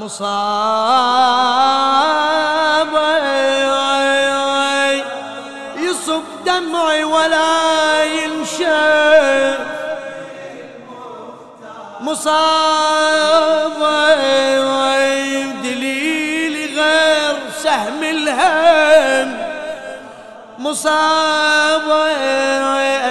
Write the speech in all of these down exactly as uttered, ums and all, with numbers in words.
مصابة يصب دمعي ولا ينشف، مصابة دليل غير سهم الهم، مصابة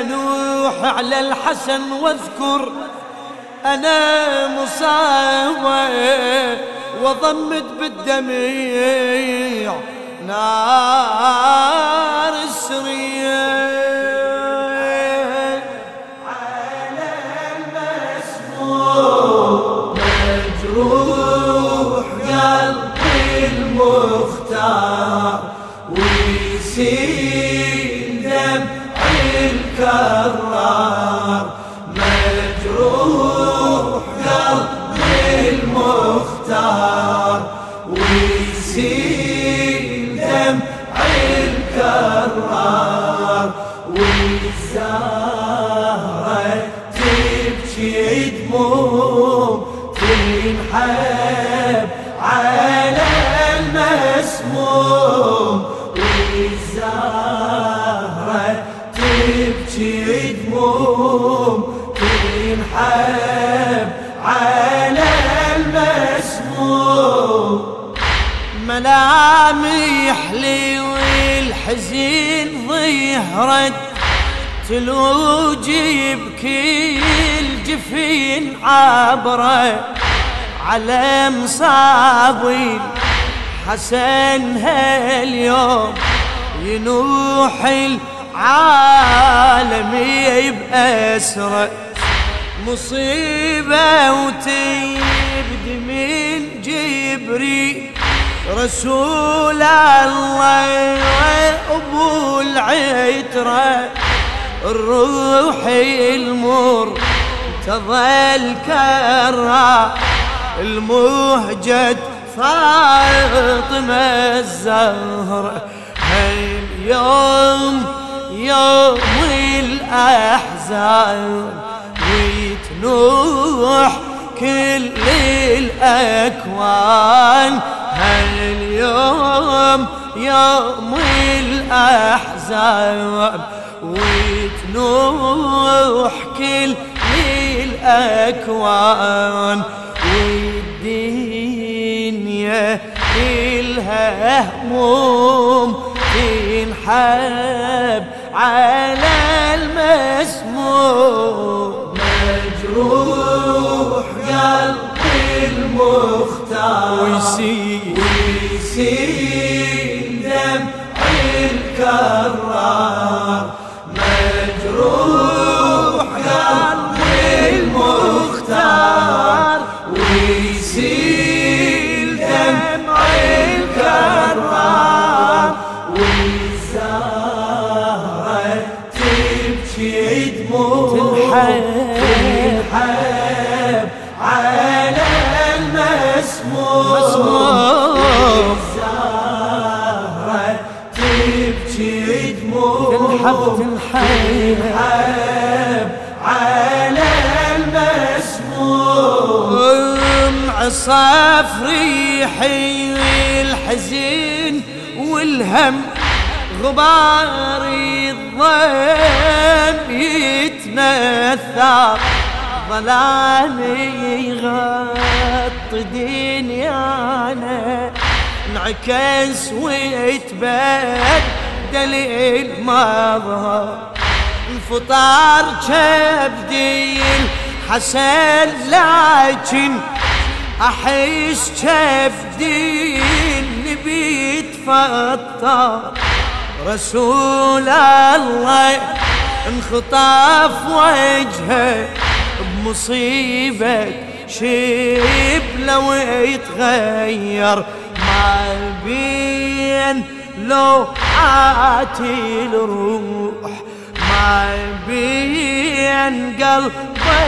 أنوح على الحسن واذكر أنا مصابة وضمت بالدميع نار السرير على المسموم مجروح قلبي المختار ويسيل دمعي الكرار مجروح قلبي المختار ويسيل دمعي الكرار والزهرة تبكي دموم تنحب على المسموم والزهرة تبكي دموم تنحب على المسموم ملامي حلي والحزين ظهرت تلوجي بكي الجفين عبرة على مصابي حسن هاليوم ينوح العالمي بأسرة مصيبة وتبدي من جبري رسول الله أبو العترة الروح المر تظل كرة المهجد فاطمة الزهرة هاليوم يوم الأحزان ويتنوح كل الأكوان هاليوم يوم الأحزان ويتنوح كل الأكوان والدنيا كلها هموم تنحب على المسموم مجروح قلبي المختار ويسيل ويسيل دمعي الكرار مجروح قلبي المختار ويسيل دمعي الكرار والزهرة تبكي دموع تنحب على المسموم الزهرة تبكي دموع تنحب على المسموم عصاف ريحي الحزين والهم غباري الضيم يتنثر ظلامي يغطي دنيانا انعكس ويتبدل المظهر انفطار كبدي الحسن لكن احس كبدي النبي يتفطر رسول الله انخطف وجهه بمصيبة شيب لو يتغير ما بين لوعات الروح ما بين قلب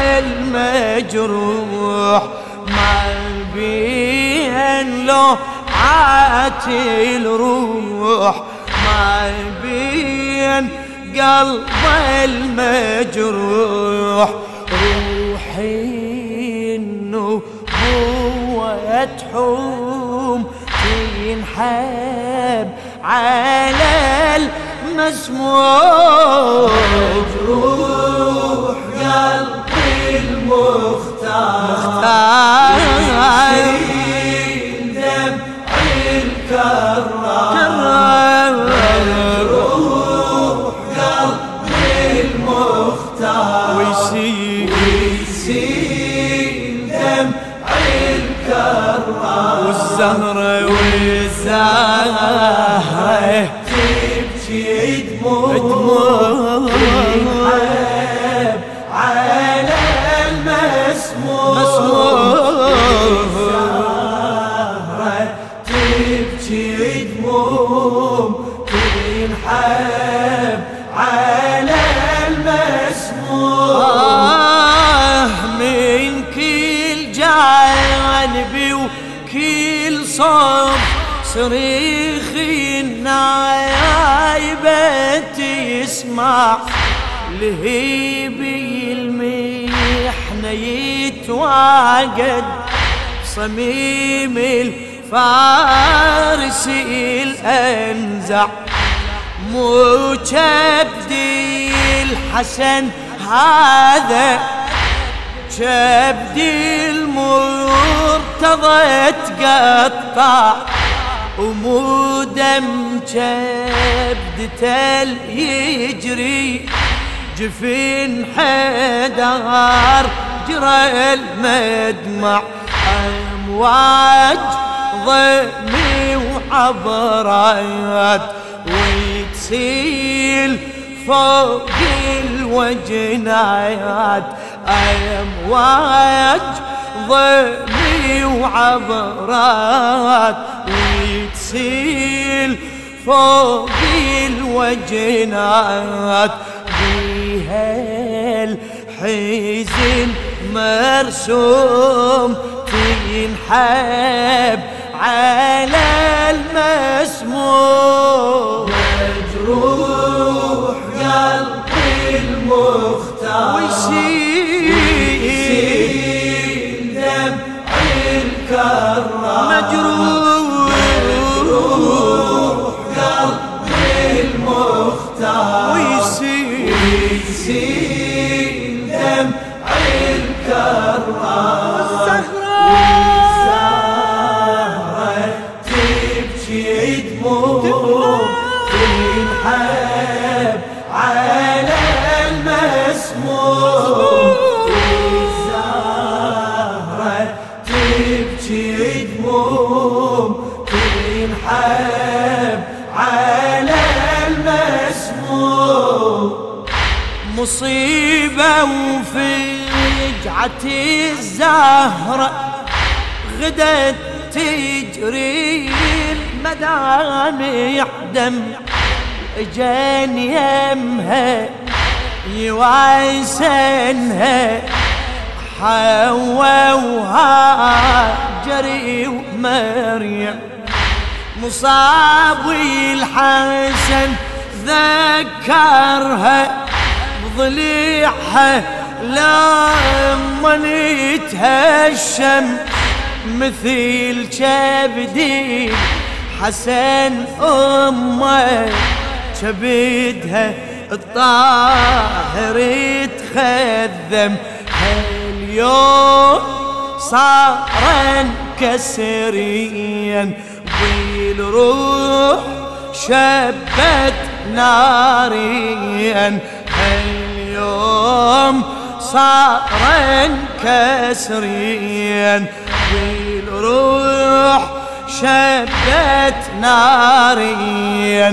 المجروح ما بين لوعات الروح ما بين قلب المجروح روحي النبوة المدحوم ينحب على المسموم. جروح قلبي المختار يسيل دمع الكرار. جروح قلبي المختار ويسيل دمع الكرار. والزهرة والزهرة تبكي دموع ينحب على المسموم. الزهرة تبكي دموع ينحب على المسموم. آه من كل جانبي وكل صوب صريخ النايبة يسمع لهيبي المحنة يتواجد صميم الفارسي الأنزع مو كبدي الحسن هذا كبدي المرتضى تقطع ومو دم كبدته يجري جفين حدار جرى المدمع. امواج ظمي وعبرات ويتسيل فوق الوجنات. امواج ظمي وعبرات ويتسيل فوق الوجنات. بيها الحزن مرسوم تنحب على المسموم. مجروح قلبي المختار ويسيل دمع الكرار. مجروح قلبي المختار ويسيل دمع الكرار. مصيبة وفجعة الزهرة غدت تجري المدامع دم اجان يمها يواسنها حواء وهاجري ومريم. مصابي الحسن ذكرها ضليعها لما نتهشم مثل كبدي حسن أمه كبدها الطاهر يتخذم. هاليوم صار انكسريا بالروح شبت ناريا. اليوم صار انكسريا بالروح شبت ناريا.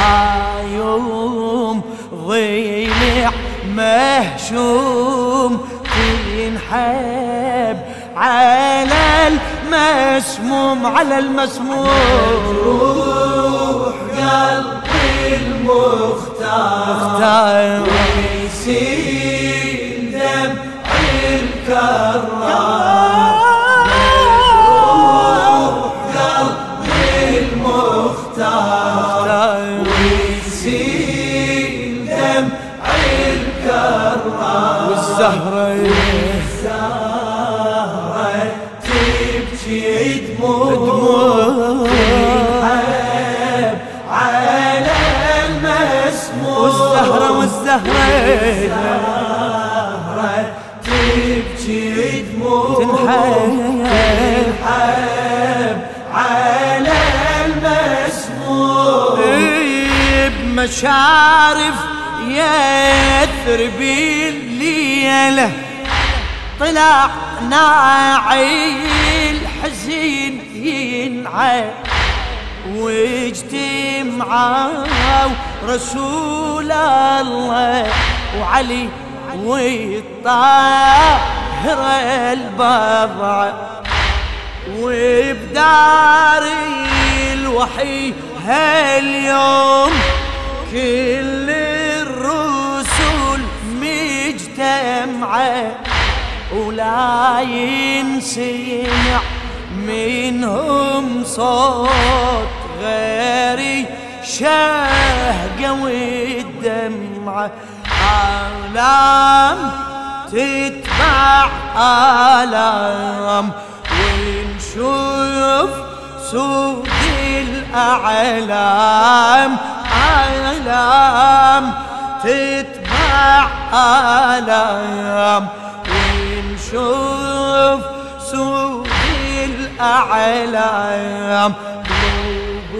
هايوم ضلع مهشوم تنحب على المسموم. على المسموم. مجروح قلبي المختار ويسيل دمع الكرار. مجروح قلبي المختار ويسيل دمع الكرار. والزهرة والزهرة تبكي دموع على المسموم والزهرة والزهرة تبكي دموع تنحب على المسموم بمشارف يثرب الليلة طلع ناعي حزين ينعي واجتمعوا رسول الله وعلي والطاهر البضع وبدار الوحي هاليوم كل الرسل مجتمعه ولا ينسمع منهم صوت غيري شهقة والدمعة آلام تتبع آلام ونشوف سود الأعلام آلام تتبع آلام شوف سود الأعلام قلوب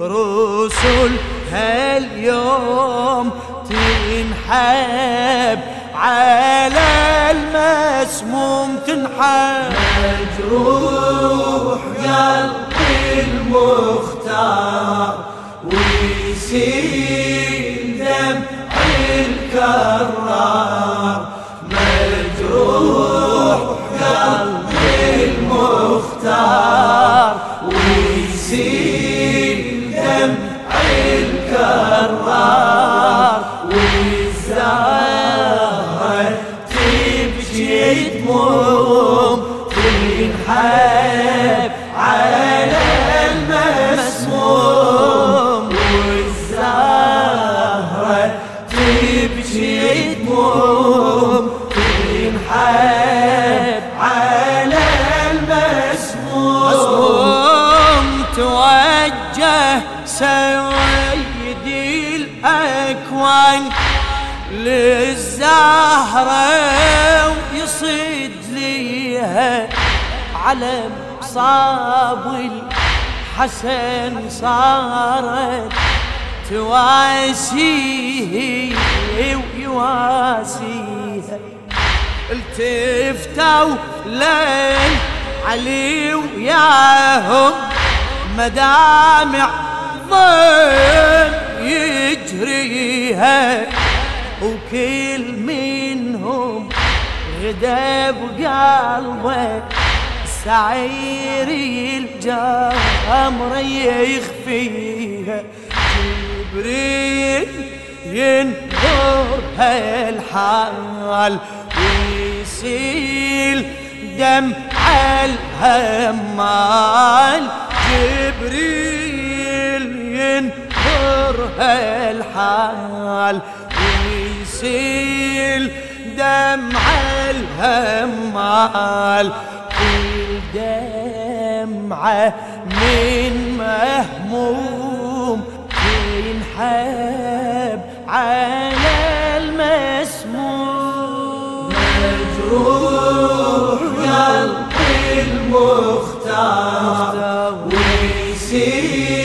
الرسل هاليوم تنحب على المسموم تنحب مجروح قلب المختار ويسيل دمع الكرار المختار ويسيل دمع الكرار والزهرة تبكي دموع تنحب على المسموم والزهرة تبكي دموع تنحب سيدي الأكوان للزهرة ويصيد ليها علم صاب الحسن صارت تواسيه ويواسيها التفتوا لين علي وياهم مدامع يجريها وكل منهم غدا بقلبه سعير الجمر يخفيها جبريل ينظر هالحال ويسيل دمع الهمال جبريل ينظر هالحال ويسيل دمع الهمال كل دمعة من مهموم تنحب على المسموم مجروح قلب المختار ويسيل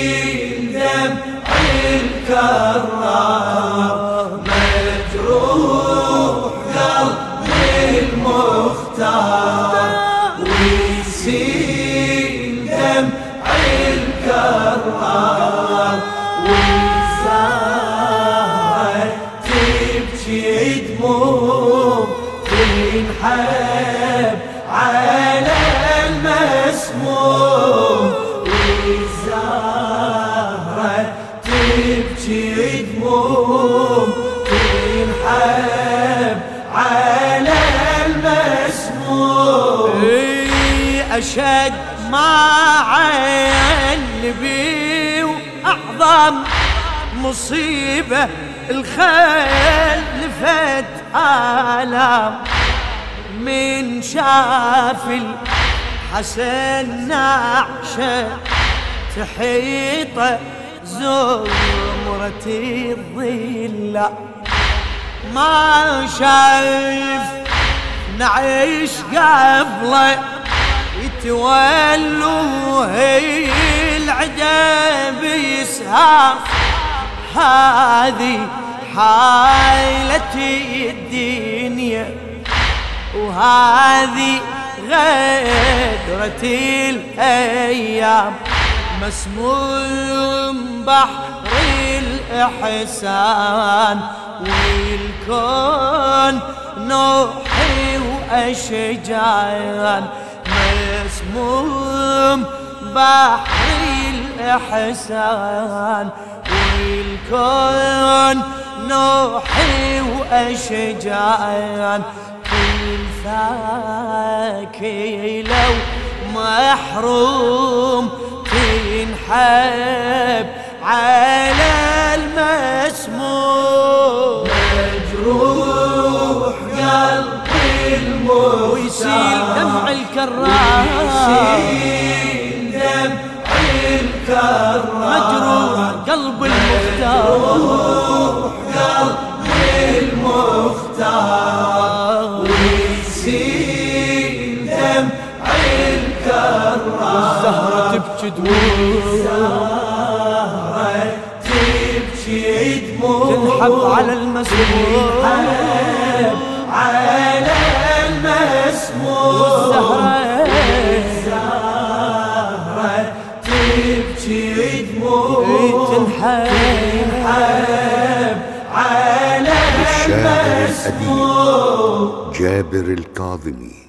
مجروح قلب المختار ويسيل دمع الكرار والزهرة تبكي دموع تنحب على المسموم والزهرة تبكي دموع تنحب على المسموم أشد ما علبي وأعظم مصيبة الخلفت آلام من شاف حسن نعشة تحيطه زمرتي الظلة ما شايف نعيش قبله يتولوه العجاب يسهر هذه حالتي الدنيا وهذه غدرة الأيام مسموم بحر الإحسان والكون نوحي وأشجان مسموم بحر الإحسان والكون نوحي وأشجان كل ثاكي لو محروم تنحب على المسموم مجروح قلبي الموسى ويسيل دمع الكرام ويسيل دمع الكرام مجروح قلب المختار قلبي المختار ويسيل دمع الكرام والزهرة تبكي والزهرة تبكي دموع تنحب على المسموم على المسموم والزهرة تبكي دموع تنحب على المسموم. الشاعر الأديب جابر الكاظمي.